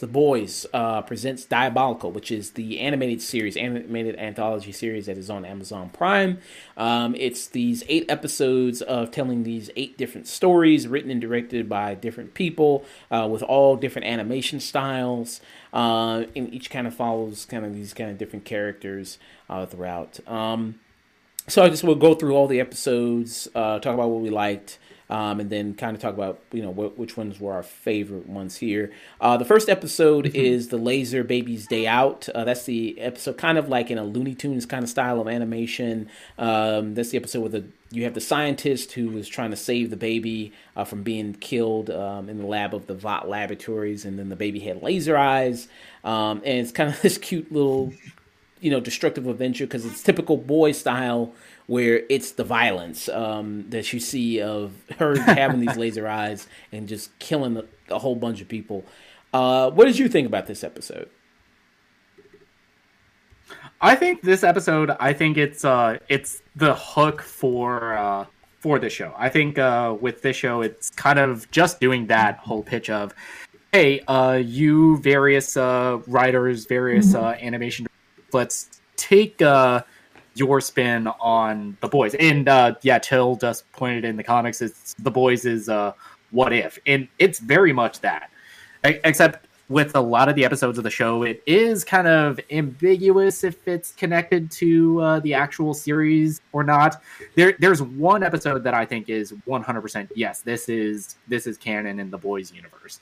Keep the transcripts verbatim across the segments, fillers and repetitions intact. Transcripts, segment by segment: The Boys uh, presents Diabolical, which is the animated series, animated anthology series that is on Amazon Prime. Um, it's these eight episodes of telling these eight different stories written and directed by different people uh, with all different animation styles. Uh, and each kind of follows kind of these kind of different characters uh, throughout. Um, so I just will go through all the episodes, uh, talk about what we liked. Um, and then kind of talk about, you know, wh- which ones were our favorite ones here. Uh, the first episode mm-hmm. is The Laser Baby's Day Out. Uh, that's the episode kind of like in a Looney Tunes kind of style of animation. Um, that's the episode where the, you have the scientist who is trying to save the baby uh, from being killed um, in the lab of the Vought Laboratories. And then the baby had laser eyes. Um, and it's kind of this cute little, you know, destructive adventure because it's typical boy style where it's the violence um, that you see of her having these laser eyes and just killing a, a whole bunch of people. Uh, what did you think about this episode? I think this episode, I think it's uh, it's the hook for uh, for the show. I think uh, with this show, it's kind of just doing that whole pitch of, hey, uh, you various uh, writers, various mm-hmm. uh, animation directors, let's take... Uh, your spin on The Boys. And uh yeah Till just pointed in the comics, it's The Boys is uh what if, and it's very much that, I- except with a lot of the episodes of the show, it is kind of ambiguous if it's connected to uh the actual series or not. There there's one episode that I think is one hundred percent yes, this is this is canon in The Boys universe.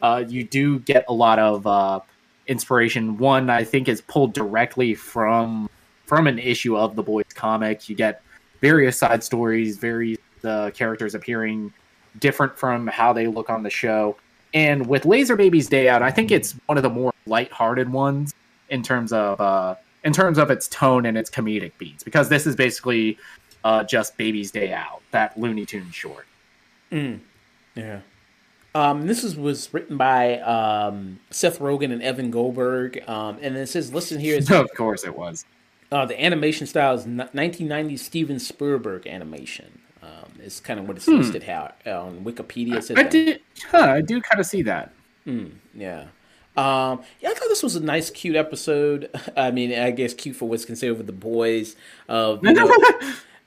Uh you do get a lot of uh inspiration. One I think is pulled directly from from an issue of The Boys comic. You get various side stories, various uh, characters appearing different from how they look on the show. And with Laser Baby's Day Out, I think it's one of the more lighthearted ones in terms of uh, in terms of its tone and its comedic beats, because this is basically uh, just Baby's Day Out, that Looney Tunes short. Mm. Yeah. Um, this is, was written by um, Seth Rogen and Evan Goldberg, um, and it says, "Listen here." Is- of course, it was. Uh, the animation style is nineteen nineties Steven Spielberg animation. Um, it's kind of what it's hmm. listed how, uh, on Wikipedia. It says I, I did, huh, I do kind of see that. Mm, yeah. Um, yeah, I thought this was a nice, cute episode. I mean, I guess cute for what's considered with The Boys. Uh, you know,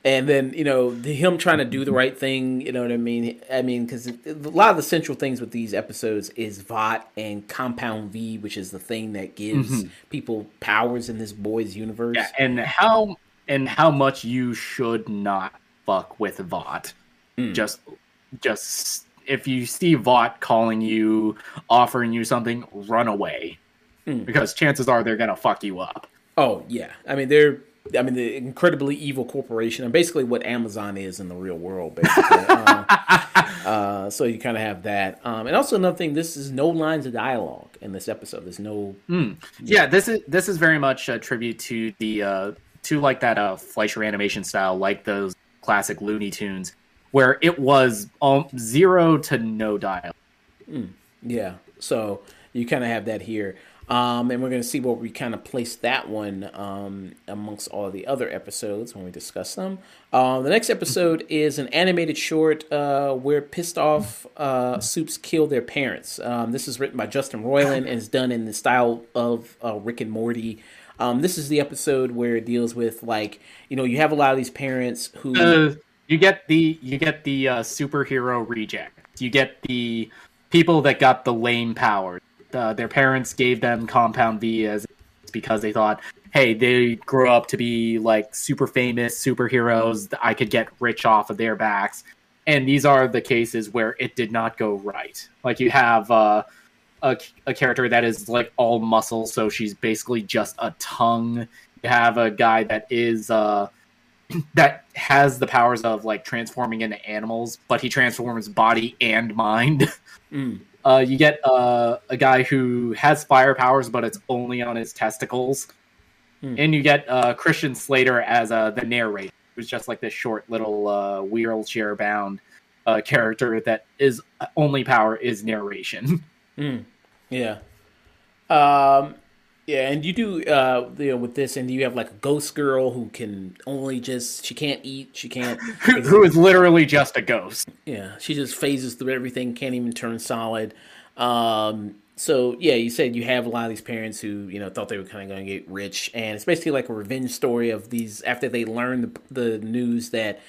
and then, you know, the, him trying to do the right thing, you know what I mean? I mean, because a lot of the central things with these episodes is Vought and Compound V, which is the thing that gives mm-hmm. people powers in this Boys universe. Yeah, and how and how much you should not fuck with Vought. Mm. Just, just if you see Vought calling you, offering you something, run away. Mm. Because chances are they're going to fuck you up. Oh, yeah. I mean, they're... I mean, the incredibly evil corporation, and basically what Amazon is in the real world, basically. uh, uh, so you kind of have that. Um, and also another thing, this is no lines of dialogue in this episode. There's no... Mm. Yeah, yeah, this is this is very much a tribute to the uh, to like that uh, Fleischer animation style, like those classic Looney Tunes, where it was um, zero to no dialogue. Mm. Yeah, so you kind of have that here. Um, and we're going to see where we kind of place that one um, amongst all the other episodes when we discuss them. Uh, the next episode is an animated short uh, where pissed off uh, soups kill their parents. Um, this is written by Justin Roiland and is done in the style of uh, Rick and Morty. Um, this is the episode where it deals with, like, you know, you have a lot of these parents who... Uh, you get the, you get the uh, superhero reject. You get the people that got the lame powers. Uh, their parents gave them Compound V as because they thought, hey, they grew up to be like super famous superheroes. I could get rich off of their backs. And these are the cases where it did not go right. Like you have uh, a, a character that is like all muscle, so she's basically just a tongue. You have a guy that is uh, that has the powers of like transforming into animals, but he transforms body and mind. Mm. Uh, you get uh, a guy who has fire powers, but it's only on his testicles. Hmm. And you get uh, Christian Slater as uh, the narrator, who's just like this short little uh, wheelchair-bound uh, character that is only power is narration. Hmm. Yeah. Um, yeah, and you do, uh, you know, with this, and you have like a ghost girl who can only just, she can't eat, she can't. Who is literally just a ghost. Yeah, she just phases through everything, can't even turn solid. Um, so, yeah, you said you have a lot of these parents who, you know, thought they were kind of going to get rich, and it's basically like a revenge story of these, after they learn the, the news that,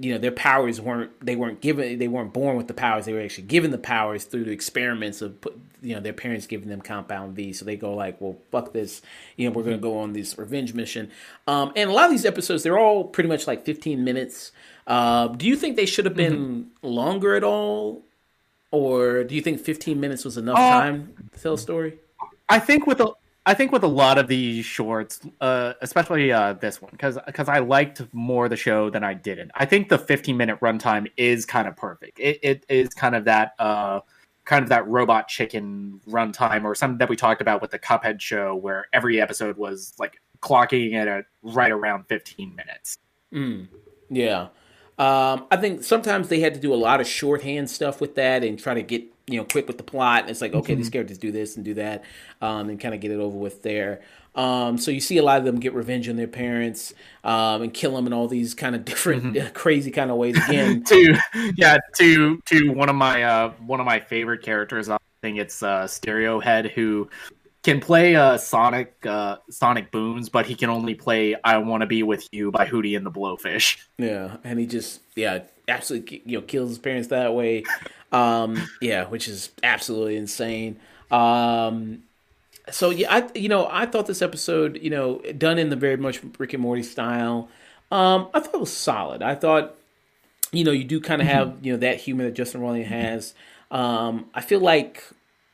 you know, their powers weren't, they weren't given, they weren't born with the powers. They were actually given the powers through the experiments of, you know, their parents giving them Compound V. So they go like, well, fuck this. You know, we're going to go on this revenge mission. Um, and a lot of these episodes, they're all pretty much like fifteen minutes. Uh, do you think they should have been mm-hmm. longer at all? Or do you think fifteen minutes was enough uh, time to tell a story? I think with a, I think with a lot of these shorts, uh, especially uh, this one, because because I liked more the show than I didn't. I think the fifteen minute runtime is kind of perfect. It, it is kind of that uh, kind of that robot chicken runtime, or something that we talked about with the Cuphead show, where every episode was like clocking at a, right around fifteen minutes. Mm, yeah, um, I think sometimes they had to do a lot of shorthand stuff with that and try to get, you know, quick with the plot. It's like, okay, mm-hmm. these characters do this and do that, um, and kind of get it over with there. Um, so you see a lot of them get revenge on their parents, um, and kill them in all these kind of different, mm-hmm. uh, crazy kind of ways. Again, to yeah, to to one of my uh, one of my favorite characters, I think it's uh, Stereo Head, who can play uh, Sonic uh, Sonic Booms, but he can only play "I Want to Be with You" by Hootie and the Blowfish. Yeah, and he just yeah, absolutely you know kills his parents that way. Um, yeah, which is absolutely insane. Um, so yeah, I, you know, I thought this episode, you know, done in the very much Rick and Morty style, um, I thought it was solid. I thought, you know, you do kind of have, you know, that humor that Justin Roiland has. Um, I feel like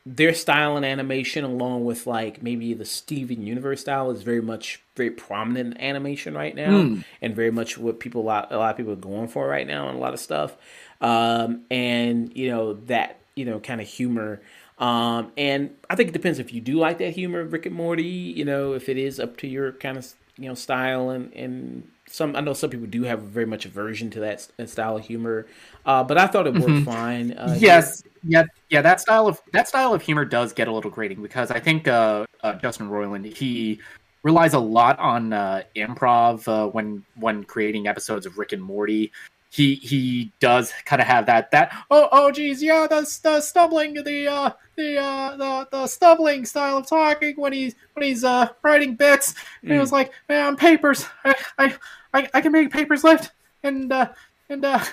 their style and animation, along with like maybe the Steven Universe style, is very much very prominent in animation right now, mm. and very much what people, a lot, a lot of people are going for right now and a lot of stuff. Um, and you know, that, you know, kind of humor. Um, and I think it depends if you do like that humor of Rick and Morty, you know, if it is up to your kind of, you know, style and, and some, I know some people do have very much aversion to that style of humor. Uh, but I thought it worked mm-hmm. fine. Uh, yes. Here. Yeah. Yeah. That style of, that style of humor does get a little grating because I think, uh, uh Justin Roiland, he relies a lot on, uh, improv, uh, when, when creating episodes of Rick and Morty. He he does kind of have that that oh oh geez yeah the the stumbling the uh the uh the, the stumbling style of talking when he's when he's uh writing bits and mm. it was like, man, papers I I I, I can make papers lift and uh, and uh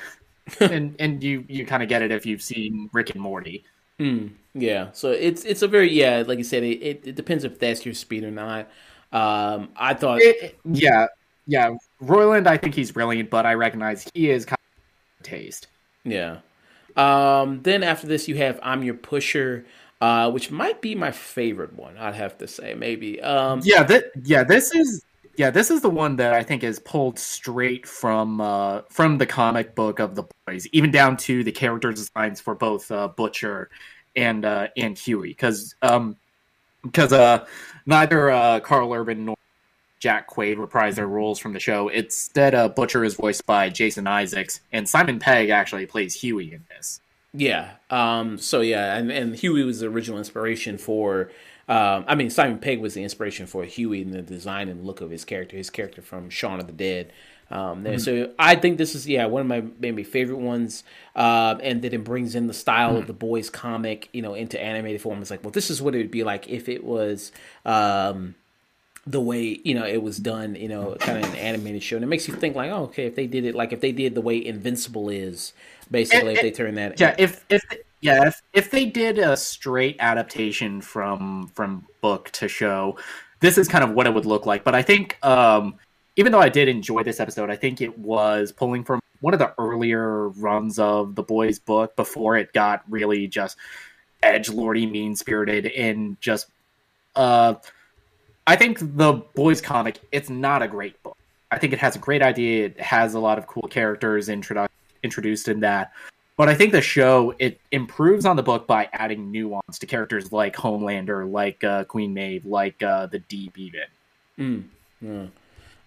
and and you you kind of get it if you've seen Rick and Morty. Mm. Yeah, so it's it's a very yeah like you said it, it, it depends if that's your speed or not. Um, I thought it, yeah. Yeah, Roiland, I think he's brilliant, but I recognize he is kind of taste. Yeah. Um, then after this, you have I'm Your Pusher, uh, which might be my favorite one, I'd have to say, maybe. Um, yeah, th- yeah, this is yeah, this is the one that I think is pulled straight from uh, from the comic book of The Boys, even down to the character designs for both uh, Butcher and uh, and Huey, because um, because uh, neither uh, Carl Urban nor Jack Quaid reprised their roles from the show. Instead, uh, Butcher is voiced by Jason Isaacs, and Simon Pegg actually plays Huey in this. Yeah. Um, so, yeah, and, and Huey was the original inspiration for... Um, I mean, Simon Pegg was the inspiration for Huey and the design and look of his character, his character from Shaun of the Dead. Um, there. Mm-hmm. So I think this is, yeah, one of my maybe favorite ones. Uh, and then it brings in the style mm-hmm. of The Boys comic, you know, into animated form. It's like, well, this is what it would be like if it was... Um, the way, you know, it was done, you know, kind of an animated show. And it makes you think like, oh, okay, if they did it, like if they did the way Invincible is, basically, it, if they turn that... Yeah, in. if if yeah, if, if they did a straight adaptation from from book to show, this is kind of what it would look like. But I think, um, even though I did enjoy this episode, I think it was pulling from one of the earlier runs of The Boys book before it got really just edgelordy, mean-spirited, and just... uh. I think The Boys comic, it's not a great book. I think it has a great idea. It has a lot of cool characters introdu- introduced in that. But I think the show, it improves on the book by adding nuance to characters like Homelander, like uh, Queen Maeve, like uh, The Deep even. Mm, yeah.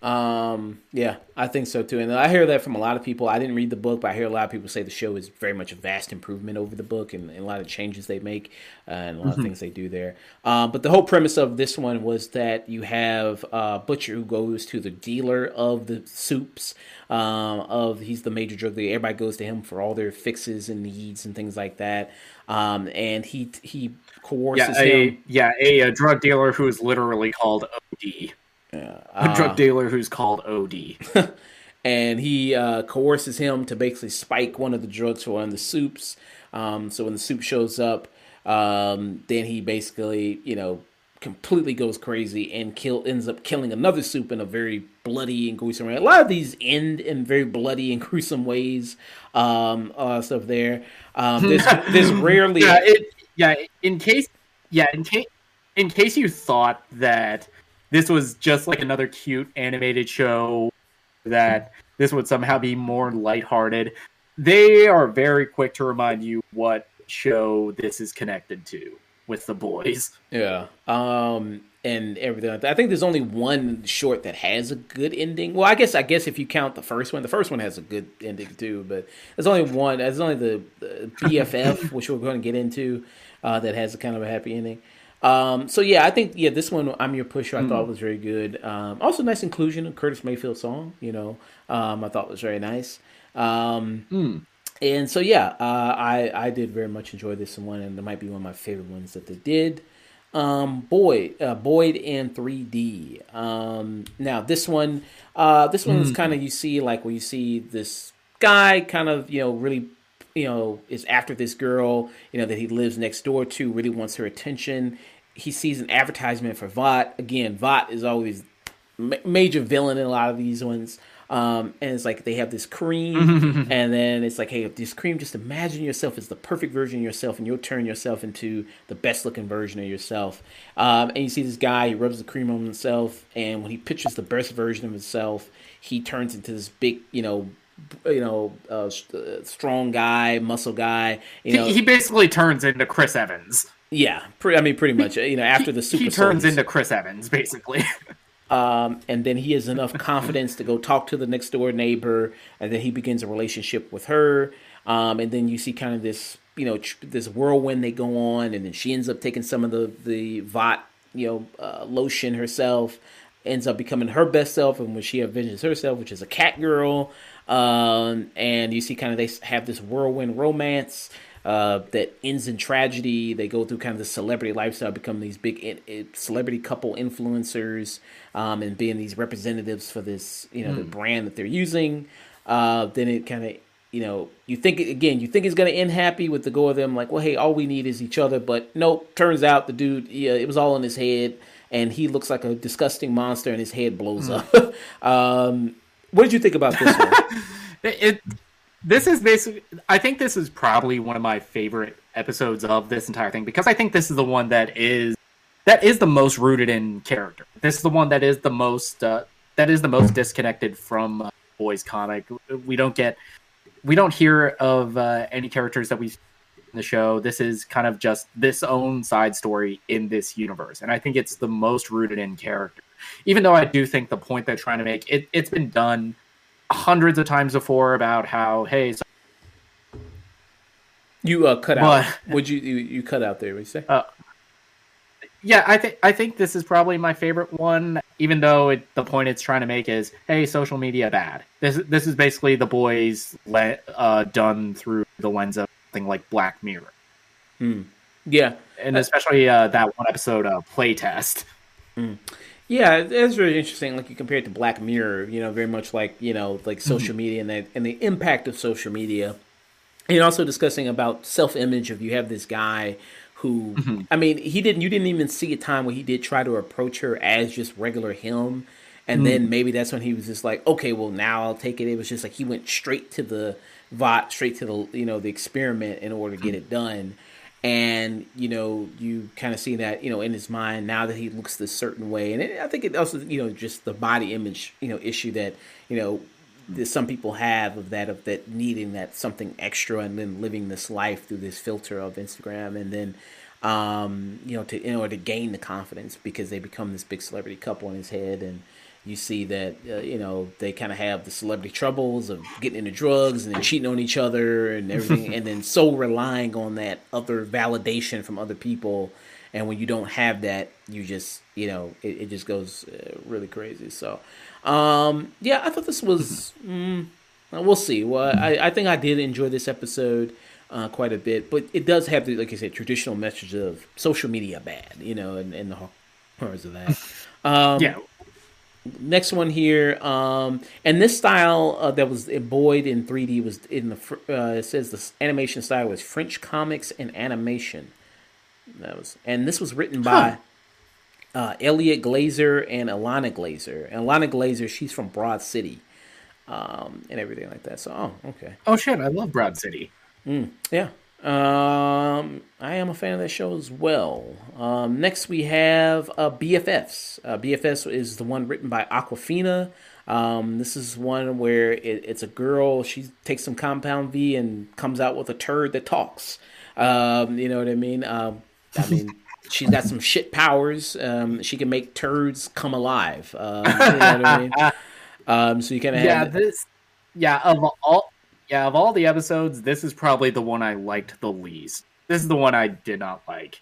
Um, yeah, I think so too. And I hear that from a lot of people. I didn't read the book, but I hear a lot of people say the show is very much a vast improvement over the book, and, and a lot of changes they make uh, and a lot mm-hmm. of things they do there. Uh, but the whole premise of this one was that you have uh Butcher, who goes to the dealer of the soups, um, of he's the major drug dealer. Everybody goes to him for all their fixes and needs and things like that. Um, and he, he coerces yeah, a, him. Yeah. A, a drug dealer who is literally called O D. Yeah. Uh, a drug dealer who's called O D. And he uh, coerces him to basically spike one of the drugs for one of the soups. Um, so when the soup shows up, um, then he basically, you know, completely goes crazy and kill ends up killing another soup in a very bloody and gruesome way. A lot of these end in very bloody and gruesome ways. Um, uh, stuff there. Um, there's, there's rarely. Yeah, it, yeah. In case. Yeah. In case. In case you thought that this was just like another cute animated show, that this would somehow be more lighthearted, they are very quick to remind you what show this is connected to with The Boys. Yeah. Um, and everything like that. I think there's only one short that has a good ending. Well, I guess I guess if you count the first one, the first one has a good ending too, but there's only one. There's only the, the B F F, which we're going to get into, uh, that has a kind of a happy ending. Um, so yeah, I think, yeah, this one, I'm Your Pusher, I mm. thought was very good. Um, also nice inclusion of Curtis Mayfield's song, you know, um, I thought was very nice. Um, mm. and so, yeah, uh, I, I did very much enjoy this one, and it might be one of my favorite ones that they did. Um, Boyd, uh, Boyd in three D. Um, now this one, uh, this one mm. is kind of, you see, like where you see this guy kind of, you know, really, you know, is after this girl, you know, that he lives next door to, really wants her attention. He sees an advertisement for Vought. Again, Vought is always ma- major villain in a lot of these ones. Um, and it's like they have this cream, and then it's like, hey, this cream, just imagine yourself as the perfect version of yourself, and you'll turn yourself into the best looking version of yourself. Um, and you see this guy, he rubs the cream on himself, and when he pictures the best version of himself, he turns into this big, you know, you know, uh, strong guy, muscle guy. You know, he, he basically turns into Chris Evans. Yeah, pre- I mean, pretty much. You know, after the Super He turns Souls. into Chris Evans, basically. Um, and then he has enough confidence to go talk to the next door neighbor, and then he begins a relationship with her. Um, and then you see kind of this, you know, tr- this whirlwind they go on, and then she ends up taking some of the the Vought, you know, uh, lotion herself, ends up becoming her best self, and when she avenges herself, which is a cat girl. Um, and you see kind of they have this whirlwind romance uh, that ends in tragedy. They go through kind of this celebrity lifestyle, become these big in, in celebrity couple influencers, um, and being these representatives for this, you know, mm. the brand that they're using. Uh, then it kind of, you know, you think, again, you think it's going to end happy with the go of them, like, well, hey, all we need is each other. But nope, turns out the dude, yeah, it was all in his head, and he looks like a disgusting monster, and his head blows mm. up. um, What did you think about this one? it, this is basically, I think this is probably one of my favorite episodes of this entire thing, because I think this is the one that is that is the most rooted in character. This is the one that is the most uh, that is the most disconnected from uh, Boys comic. We don't get we don't hear of uh, any characters that we see in the show. This is kind of just this own side story in this universe, and I think it's the most rooted in character. Even though I do think the point they're trying to make, it, it's been done hundreds of times before about how, hey... So- you uh, cut out. But, Would you, you you cut out there, what you say? Uh, yeah, I, th- I think this is probably my favorite one, even though it, the point it's trying to make is, hey, social media bad. This, this is basically The Boys le- uh, done through the lens of something like Black Mirror. Hmm. Yeah. And especially uh, that one episode, uh, Playtest. Hmm. Yeah, it's really interesting. Like, you compare it to Black Mirror, you know, very much like, you know, like social mm-hmm. media and that, and the impact of social media, and also discussing about self-image. If you have this guy who, mm-hmm. I mean, he didn't, you didn't even see a time where he did try to approach her as just regular him, and mm-hmm. then maybe that's when he was just like, okay, well now I'll take it. It was just like he went straight to the Vought, straight to the, you know, the experiment in order to get mm-hmm. it done. And, you know, you kind of see that, you know, in his mind now that he looks this certain way. And it, I think it also, you know, just the body image, you know, issue that, you know, that some people have of that, of that needing that something extra, and then living this life through this filter of Instagram. And then, um, you know, to in order to gain the confidence, because they become this big celebrity couple in his head. And, You see that, uh, you know, they kind of have the celebrity troubles of getting into drugs and then cheating on each other and everything, and then so relying on that other validation from other people. And when you don't have that, you just, you know, it, it just goes uh, really crazy. So, um, yeah, I thought this was, mm, we'll see. Well, I, I think I did enjoy this episode uh, quite a bit, but it does have the, like I said, traditional message of social media bad, you know, and, and the horrors of that. Um, yeah. Next one here, um, and this style uh, that was Boyd in three D was in the. Fr- uh, it says the animation style was French comics and animation. That was, and this was written by huh. uh, Elliot Glazer and Alana Glazer. And Alana Glazer, she's from Broad City, um, and everything like that. So, oh, okay. Oh shit, I love Broad City. Mm, yeah, um, I am a fan of that show as well. Um, next, we have uh, B F Fs. Uh, B F Fs is the one written by Aquafina. Um, this is one where it, it's a girl. She takes some Compound V and comes out with a turd that talks. Um, you know what I mean? Um, I mean, she's got some shit powers. Um, she can make turds come alive. Um, you know what I mean? Um, so you kind of yeah, have this. Yeah, of all yeah of all the episodes, this is probably the one I liked the least. This is the one I did not like.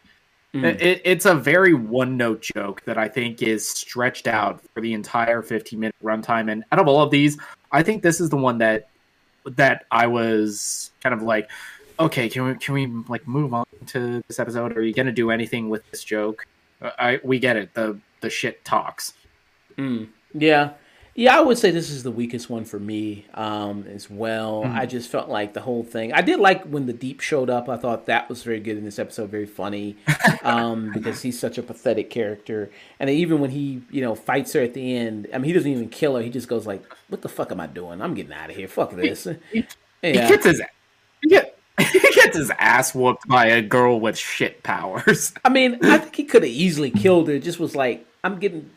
Mm. It, it, it's a very one-note joke that I think is stretched out for the entire fifteen-minute runtime. And out of all of these, I think this is the one that that I was kind of like. Okay, can we can we like move on to this episode? Are you gonna do anything with this joke? I we get it. The the shit talks. Mm, yeah, yeah. I would say this is the weakest one for me um, as well. Mm. I just felt like the whole thing. I did like when the Deep showed up. I thought that was very good in this episode. Very funny um, because he's such a pathetic character. And even when he you know fights her at the end, I mean he doesn't even kill her. He just goes like, "What the fuck am I doing? I'm getting out of here. Fuck this." He, he, yeah. he gets his ass. Yeah. He gets his ass whooped by a girl with shit powers. I mean, I think he could have easily killed her. It just was like, I'm getting...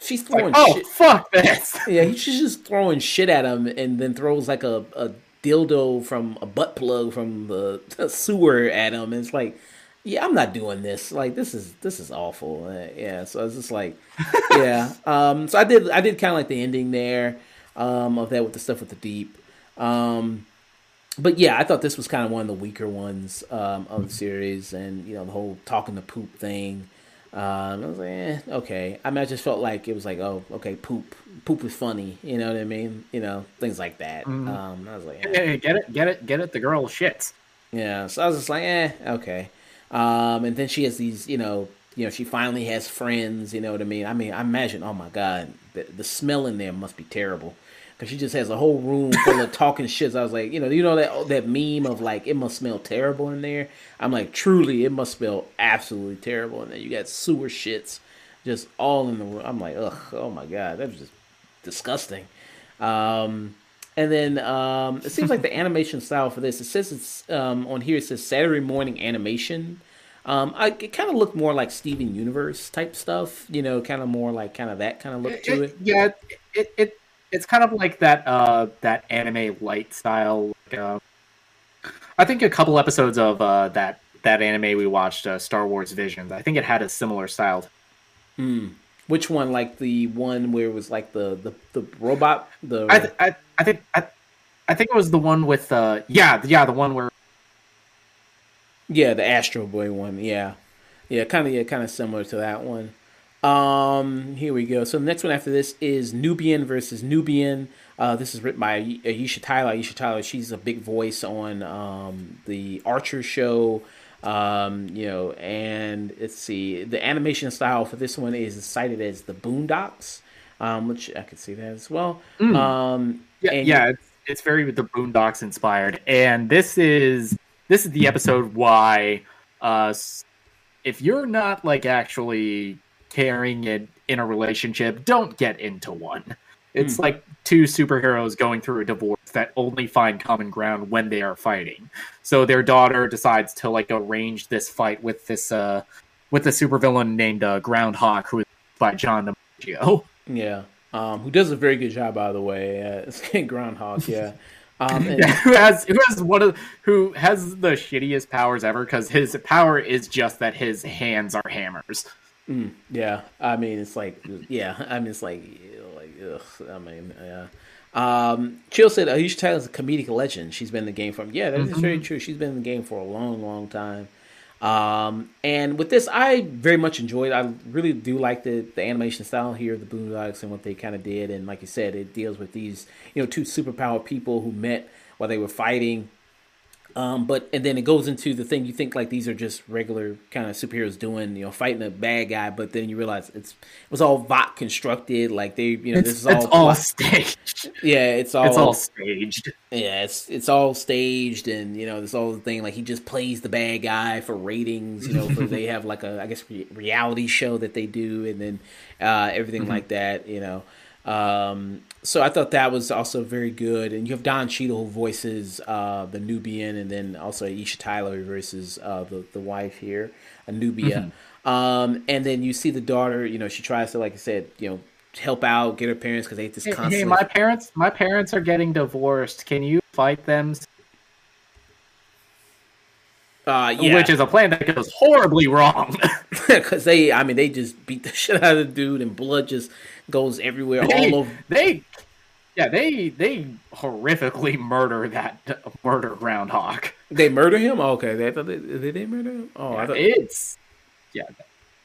She's throwing like, oh, shit. Oh, fuck this. Yeah, he, she's just throwing shit at him and then throws like a, a dildo from... A butt plug from the, the sewer at him. And it's like, yeah, I'm not doing this. Like, this is this is awful. Uh, yeah, so it's just like... Yeah. Um, so I did I did kind of like the ending there um, of that with the stuff with the Deep. Um... But yeah, I thought this was kind of one of the weaker ones um, of the series, and you know the whole talking to poop thing. Um, I was like, eh, okay. I mean, I just felt like it was like, oh, okay, poop, poop is funny. You know what I mean? You know, things like that. Mm-hmm. Um, I was like, eh. Hey, get it, get it, get it. The girl shits. Yeah, so I was just like, eh, okay. Um, and then she has these, you know, you know, she finally has friends. You know what I mean? I mean, I imagine, oh my god, the, the smell in there must be terrible. Cause she just has a whole room full of talking shits. I was like, you know, you know that that meme of like it must smell terrible in there. I'm like, truly, it must smell absolutely terrible in there. You got sewer shits just all in the room. I'm like, ugh, oh my god, that was just disgusting. Um, and then um, it seems like the animation style for this. It says it's um, on here. It says Saturday morning animation. Um, I, it kind of looked more like Steven Universe type stuff. You know, kind of more like kind of that kind of look it, to it. it. Yeah, it. it It's kind of like that uh, that anime light style. Uh, I think a couple episodes of uh, that that anime we watched, uh, Star Wars Visions. I think it had a similar style. Mm. Which one? Like the one where it was like the, the, the robot. The I th- I, I think I, I think it was the one with uh yeah yeah the one where yeah the Astro Boy one yeah yeah kind of yeah kind of similar to that one. Um, here we go. So the next one after this is Nubian versus Nubian. Uh, this is written by Aisha Tyler. Aisha Tyler, she's a big voice on, um, the Archer show. Um, you know, and let's see, the animation style for this one is cited as The Boondocks, um, which I could see that as well. Mm. Um, yeah, and yeah, it's, it's very The Boondocks inspired. And this is, this is the episode why, uh, if you're not like actually caring in, in a relationship, don't get into one. It's mm. like two superheroes going through a divorce that only find common ground when they are fighting. So their daughter decides to like arrange this fight with this uh with a supervillain named uh, Groundhog, who is by John DiMaggio. Yeah, um, who does a very good job, by the way. Uh, Groundhog, yeah. Um, and- yeah, who has who has one of who has the shittiest powers ever? Because his power is just that his hands are hammers. Mm, yeah, I mean, it's like, yeah, I mean, it's like, like ugh, I mean, yeah. Um, Chill said Aisha Tyler is a comedic legend. She's been in the game for yeah, that is mm-hmm. very true. She's been in the game for a long, long time. Um, and with this, I very much enjoyed. I really do like the, the animation style here, the Boondocks, and what they kind of did. And like you said, it deals with these you know two superpowered people who met while they were fighting. Um, but and then it goes into the thing you think like these are just regular kind of superheroes doing you know fighting a bad guy, but then you realize it's it was all Vought constructed, like they you know it's, this is all it's all staged. Yeah, it's all it's all staged. Yeah, it's it's all staged, and you know this whole thing like he just plays the bad guy for ratings. You know, for they have like a I guess re- reality show that they do, and then uh, everything mm-hmm. like that. You know. Um, so I thought that was also very good. And you have Don Cheadle who voices uh, the Nubian, and then also Aisha Tyler versus uh, the, the wife here, Nubia. Mm-hmm. Um, and then you see the daughter, you know, she tries to, like I said, you know, help out, get her parents because they hate this hey, constant. Hey, my parents, my parents are getting divorced. Can you fight them? Uh, yeah. Which is a plan that goes horribly wrong. Because they, I mean, they just beat the shit out of the dude, and blood just goes everywhere, they, all over. They, yeah, they they horrifically murder that murder Groundhog. They murder him? Oh, okay, they, they, they did murder him? Oh, yeah, I thought it's yeah,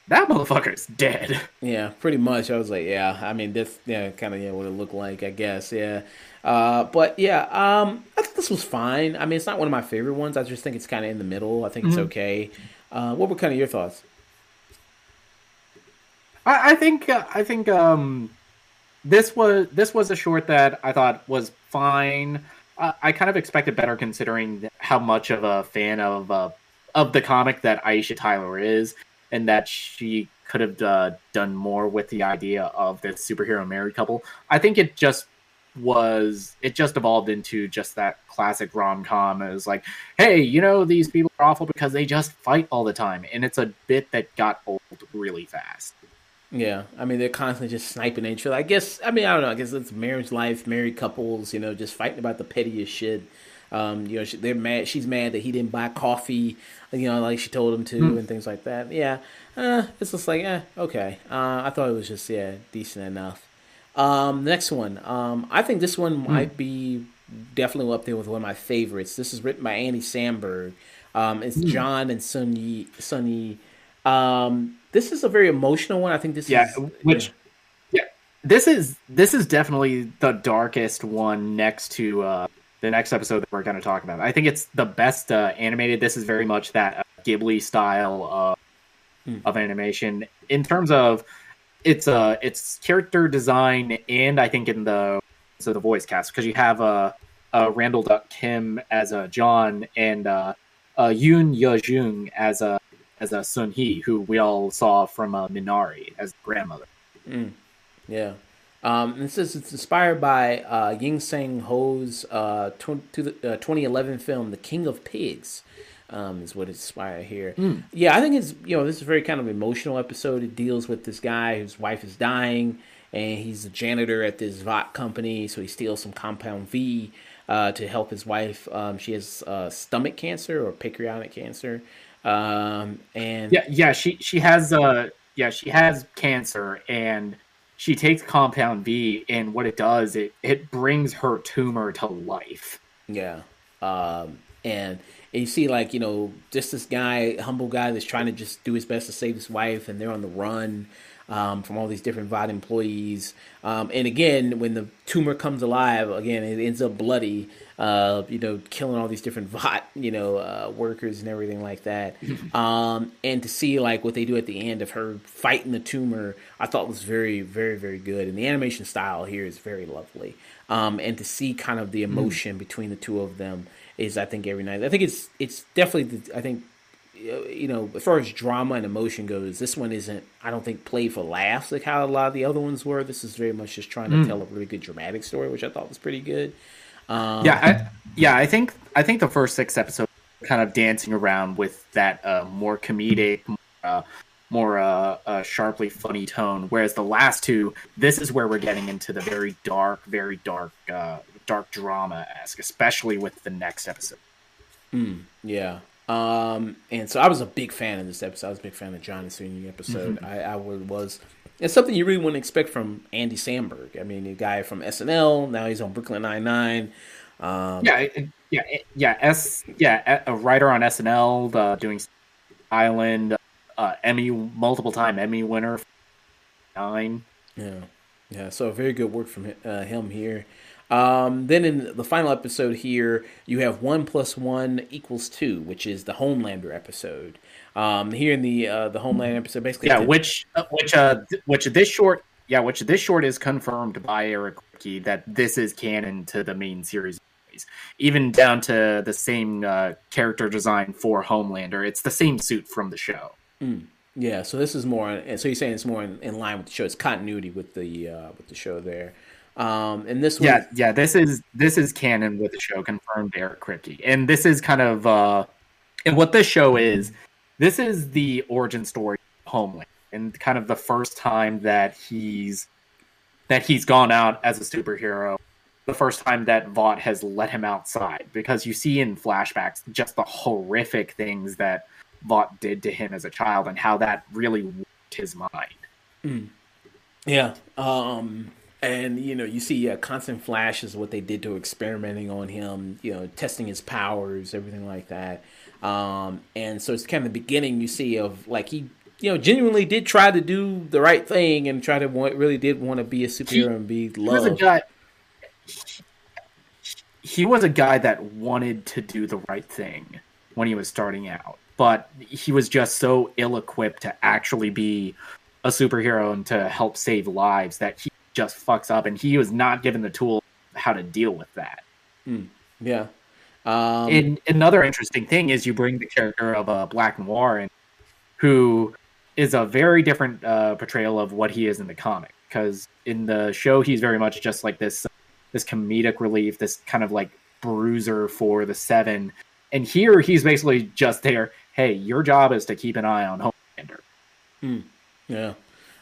that motherfucker's dead. Yeah, pretty much. I was like, yeah, I mean, this yeah, kind of yeah, what it looked like, I guess, yeah. Uh, but yeah, um, I thought this was fine. I mean, it's not one of my favorite ones. I just think it's kind of in the middle. I think mm-hmm. it's okay. Uh, what were kind of your thoughts? I, I think uh, I think um, this was this was a short that I thought was fine. Uh, I kind of expected better considering how much of a fan of uh, of the comic that Aisha Tyler is, and that she could have uh, done more with the idea of this superhero married couple. I think it just. was it just evolved into just that classic rom-com. It was like, hey, you know, these people are awful because they just fight all the time, and it's a bit that got old really fast. Yeah, I mean, they're constantly just sniping each other. I guess, I mean, I don't know, I guess it's marriage life, married couples, you know, just fighting about the pettiest shit. Um, you know, she, they're mad, she's mad that he didn't buy coffee, you know, like she told him to, mm. and things like that. Yeah, uh, it's just like, eh, okay. Uh, I thought it was just, yeah, decent enough. Um, the next one. Um, I think this one might mm. be definitely up there with one of my favorites. This is written by Andy Samberg. Um, it's mm. John and Sun Yi. Sun Yi. Um, this is a very emotional one. I think this yeah, is which yeah. yeah. This is this is definitely the darkest one next to uh, the next episode that we're going to talk about. I think it's the best uh, animated. This is very much that uh, Ghibli style of, mm. of animation in terms of. It's uh, it's character design, and I think in the so the voice cast, because you have uh, uh, Randall Duck Kim as a uh, John, and uh, uh, Yoon Yeo-jung as a uh, as a uh, Sun Hee, who we all saw from uh, Minari as the grandmother. Mm. Yeah, um, this is it's inspired by uh, Ying-sang Ho's uh, tw- to the, uh, twenty eleven film The King of Pigs. Um, is what it's inspired here. Mm. Yeah, I think it's, you know, this is a very kind of emotional episode. It deals with this guy whose wife is dying, and he's a janitor at this Vought company, so he steals some Compound V uh, to help his wife. Um, she has uh, stomach cancer or pancreatic cancer. Um, and yeah, yeah, she she has uh yeah she has cancer, and she takes Compound V, and what it does it it brings her tumor to life. Yeah, um, and. And you see, like, you know, just this guy, humble guy that's trying to just do his best to save his wife, and they're on the run um, from all these different Vought employees. Um, and again, when the tumor comes alive, again, it ends up bloody, uh, you know, killing all these different Vought, you know, uh, workers and everything like that. um, and to see, like, what they do at the end of her fighting the tumor, I thought was very, very, very good. And the animation style here is very lovely. Um, and to see kind of the emotion mm. between the two of them. Is I think every night. I think it's it's definitely the, I think you know as far as drama and emotion goes, this one isn't. I don't think played for laughs like how a lot of the other ones were. This is very much just trying to mm. tell a really good dramatic story, which I thought was pretty good. Um, yeah, I, yeah. I think I think the first six episodes were kind of dancing around with that uh, more comedic, more, uh, more uh, uh, sharply funny tone. Whereas the last two, this is where we're getting into the very dark, very dark. Uh, dark drama-esque, especially with the next episode. Mm, yeah. Um, and so I was a big fan of this episode. I was a big fan of John and Sonya episode. Mm-hmm. I, I was. It's something you really wouldn't expect from Andy Samberg. I mean, the guy from S N L. Now he's on Brooklyn Nine-Nine. Um, yeah, yeah, yeah. S, yeah, a writer on S N L, the doing Island, uh, Emmy, multiple time Emmy winner. Nine. Yeah, yeah. So very good work from uh, him here. Um, then in the final episode here, you have one plus one equals two, which is the Homelander episode. Um, here in the uh, the Homelander episode, basically, yeah, which uh, which uh, th- which this short, yeah, which this short is confirmed by Eric Kripke that this is canon to the main series, even down to the same uh, character design for Homelander. It's the same suit from the show. Mm. Yeah, so this is more, and so you're saying it's more in, in line with the show. It's continuity with the uh, with the show there. Um, and this one, yeah, yeah, this is this is canon with the show, confirmed Eric Kripke, and this is kind of uh, and what this show is. This is the origin story of Homeland, and kind of the first time that he's that he's gone out as a superhero, the first time that Vought has let him outside, because you see in flashbacks just the horrific things that Vought did to him as a child, and how that really warped his mind. Mm. Yeah. Um. And, you know, you see uh, constant flashes of what they did to experimenting on him, you know, testing his powers, everything like that. Um, and so it's kind of the beginning you see of, like, he, you know, genuinely did try to do the right thing and try to want, really did want to be a superhero he, and be loved. He was a guy, he was a guy that wanted to do the right thing when he was starting out, but he was just so ill-equipped to actually be a superhero and to help save lives that he just fucks up, and he was not given the tool how to deal with that. Mm, yeah. Um, and another interesting thing is you bring the character of uh, Black Noir in, who is a very different uh, portrayal of what he is in the comic, because in the show he's very much just like this, this comedic relief, this kind of like bruiser for the Seven, and here he's basically just there, hey, your job is to keep an eye on Homelander. Mm, yeah.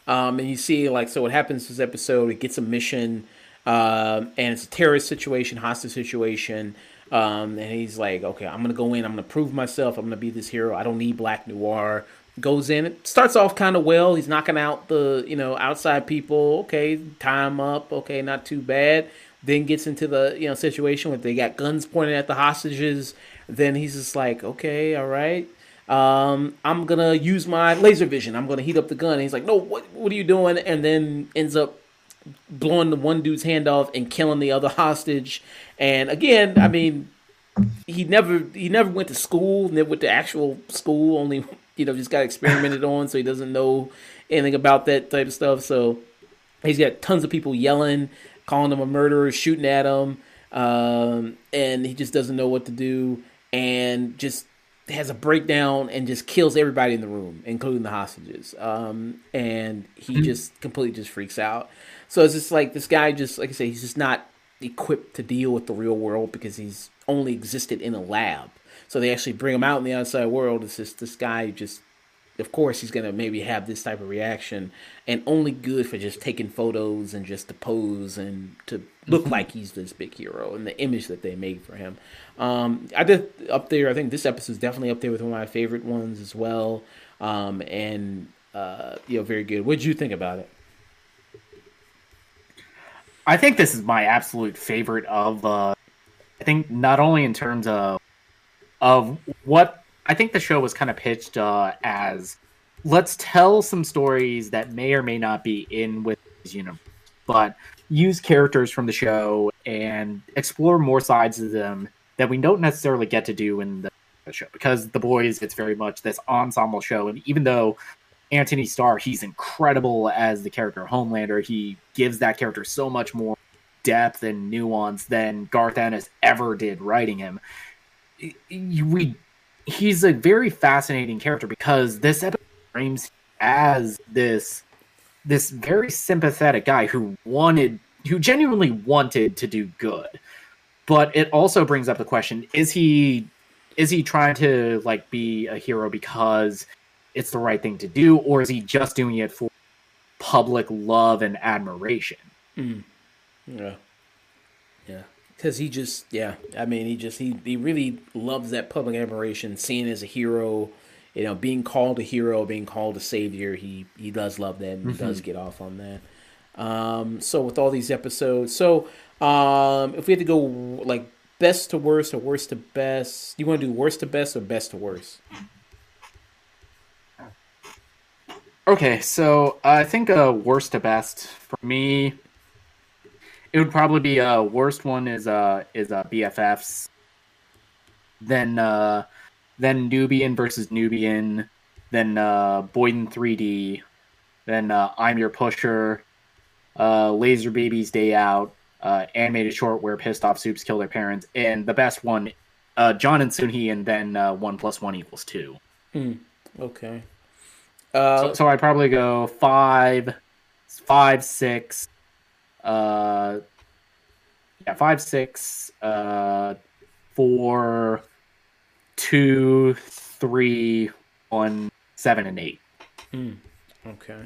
Um, and you see, like, so what happens this episode, it gets a mission, uh, and it's a terrorist situation, hostage situation, um, and he's like, okay, I'm going to go in, I'm going to prove myself, I'm going to be this hero, I don't need Black Noir. Goes in, it starts off kind of well, he's knocking out the, you know, outside people, okay, time up, okay, not too bad. Then gets into the, you know, situation where they got guns pointed at the hostages, then he's just like, okay, all right. Um, I'm gonna use my laser vision. I'm gonna heat up the gun. And he's like, no, what, what are you doing? And then ends up blowing the one dude's hand off and killing the other hostage. And again, I mean, he never, he never went to school, never went to actual school, only, you know, just got experimented on. So he doesn't know anything about that type of stuff. So he's got tons of people yelling, calling him a murderer, shooting at him. Um, and he just doesn't know what to do. And just has a breakdown and just kills everybody in the room, including the hostages. Um, and he just completely just freaks out. So it's just like this guy just, like I say, he's just not equipped to deal with the real world because he's only existed in a lab. So they actually bring him out in the outside world. It's just this guy just, of course, he's going to maybe have this type of reaction, and only good for just taking photos and just to pose and to look like he's this big hero and the image that they made for him. Um, I did up there. I think this episode is definitely up there with one of my favorite ones as well. Um, and, uh, you know, very good. What did you think about it? I think this is my absolute favorite of, uh, I think not only in terms of, of what, I think the show was kind of pitched uh, as, let's tell some stories that may or may not be in with this universe, but use characters from the show and explore more sides of them that we don't necessarily get to do in the show. Because The Boys, it's very much this ensemble show. And even though Anthony Starr, he's incredible as the character Homelander, he gives that character so much more depth and nuance than Garth Ennis ever did writing him. We... He's a very fascinating character because this episode frames him as this this very sympathetic guy who wanted, who genuinely wanted to do good. But it also brings up the question, is he is he trying to like be a hero because it's the right thing to do, or is he just doing it for public love and admiration? Mm. Yeah. Yeah. Because he just, yeah, I mean, he just, he, he really loves that public admiration, seen as a hero, you know, being called a hero, being called a savior. He, he does love that and mm-hmm. does get off on that. Um, so with all these episodes, so um, if we had to go like best to worst or worst to best, you want to do worst to best or best to worst? Okay, so uh, I think uh, worst to best for me, it would probably be uh worst one is uh is uh B F Fs, then uh then Nubian versus Nubian, then uh Boyden three D, then uh, I'm Your Pusher, uh Laser Baby's Day Out, uh animated short where pissed off soups kill their parents, and the best one, uh John and Soonhee, and then uh, one plus one equals two. Mm, okay. Uh, so, so I'd probably go five, five, six, uh, yeah, five, six, uh, four, two, three, one, seven, and eight. Mm, okay.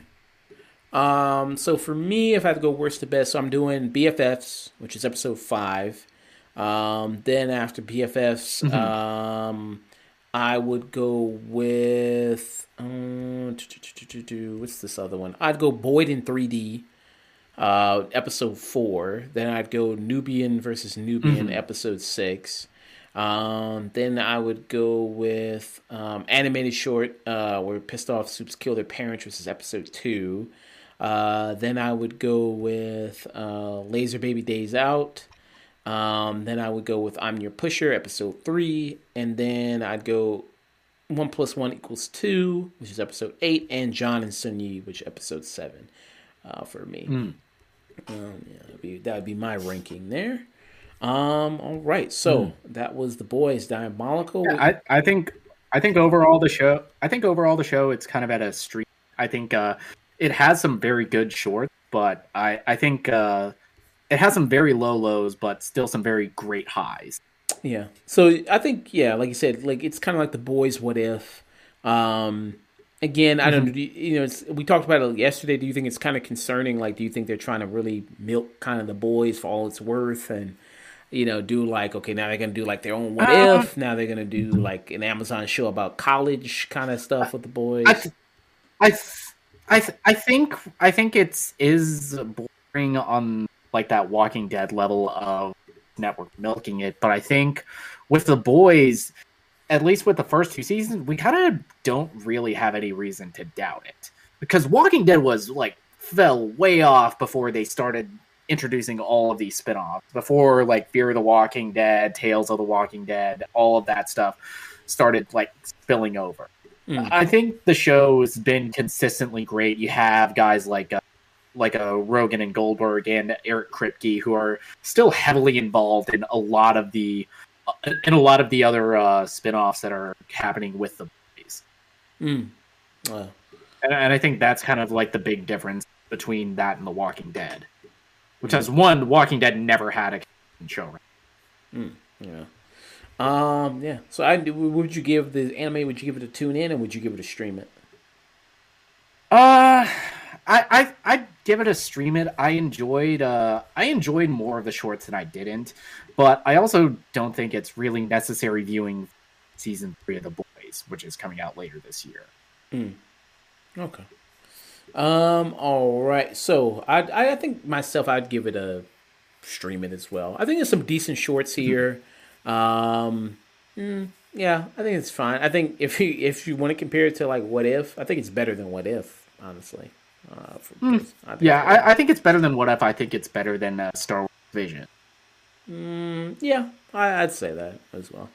Um, so for me, if I have to go worst to best, so I'm doing B F Fs, which is episode five. Um, then after B F Fs, mm-hmm. um. I would go with um, what's this other one? I'd go Boyd in three D, uh, episode four. Then I'd go Nubian versus Nubian, mm-hmm. episode six. Um, then I would go with um, animated short uh, where pissed off soups kill their parents, which is episode two. Uh, then I would go with uh, Laser Baby Days Out. Um, then I would go with I'm Your Pusher, episode three, and then I'd go one plus one equals two, which is episode eight, and John and Soonhee, which is episode seven, uh, for me. Mm. Um, yeah, that'd be, that'd be my ranking there. Um, all right, so mm. that was The Boys, Diabolical. Yeah, I, I think I think overall the show I think overall the show it's kind of at a streak. I think uh, it has some very good shorts, but I I think. Uh, It has some very low lows, but still some very great highs. Yeah. So I think, yeah, like you said, like it's kind of like The Boys. What If? Um, again, I mm-hmm. don't. You know, it's, we talked about it yesterday. Do you think it's kind of concerning? Like, do you think they're trying to really milk kind of The Boys for all it's worth, and you know, do like okay, now they're gonna do like their own What uh, If? Now they're gonna do like an Amazon show about college kind of stuff with The Boys. I, th- I, th- I, th- I think, I think it's is boring on. Like that Walking Dead level of network milking it. But I think with The Boys, at least with the first two seasons, we kind of don't really have any reason to doubt it. Because Walking Dead was like, fell way off before they started introducing all of these spinoffs. Before like Fear of the Walking Dead, Tales of the Walking Dead, all of that stuff started like spilling over. Mm. I think the show's been consistently great. You have guys like uh, like a Rogan and Goldberg and Eric Kripke, who are still heavily involved in a lot of the in a lot of the other uh, spinoffs that are happening with The Boys. Mm. Wow. And, and I think that's kind of like the big difference between that and The Walking Dead, which mm. is one, The Walking Dead never had a showrunner. Mm. Yeah. Um. Yeah. So, I would you give the anime? Would you give it a tune in, and would you give it a stream it? Uh. I I I'd give it a stream it. I enjoyed uh I enjoyed more of the shorts than I didn't, but I also don't think it's really necessary viewing season three of The Boys, which is coming out later this year. Mm. Okay. Um. All right. So I I think myself I'd give it a stream it as well. I think there's some decent shorts here. um. Mm, yeah. I think it's fine. I think if you if you want to compare it to like What If, I think it's better than What If, honestly. Uh, for, mm. I think yeah, I, I think it's better than What If. I think it's better than uh, Star Wars Vision. Mm, yeah, I, I'd say that as well.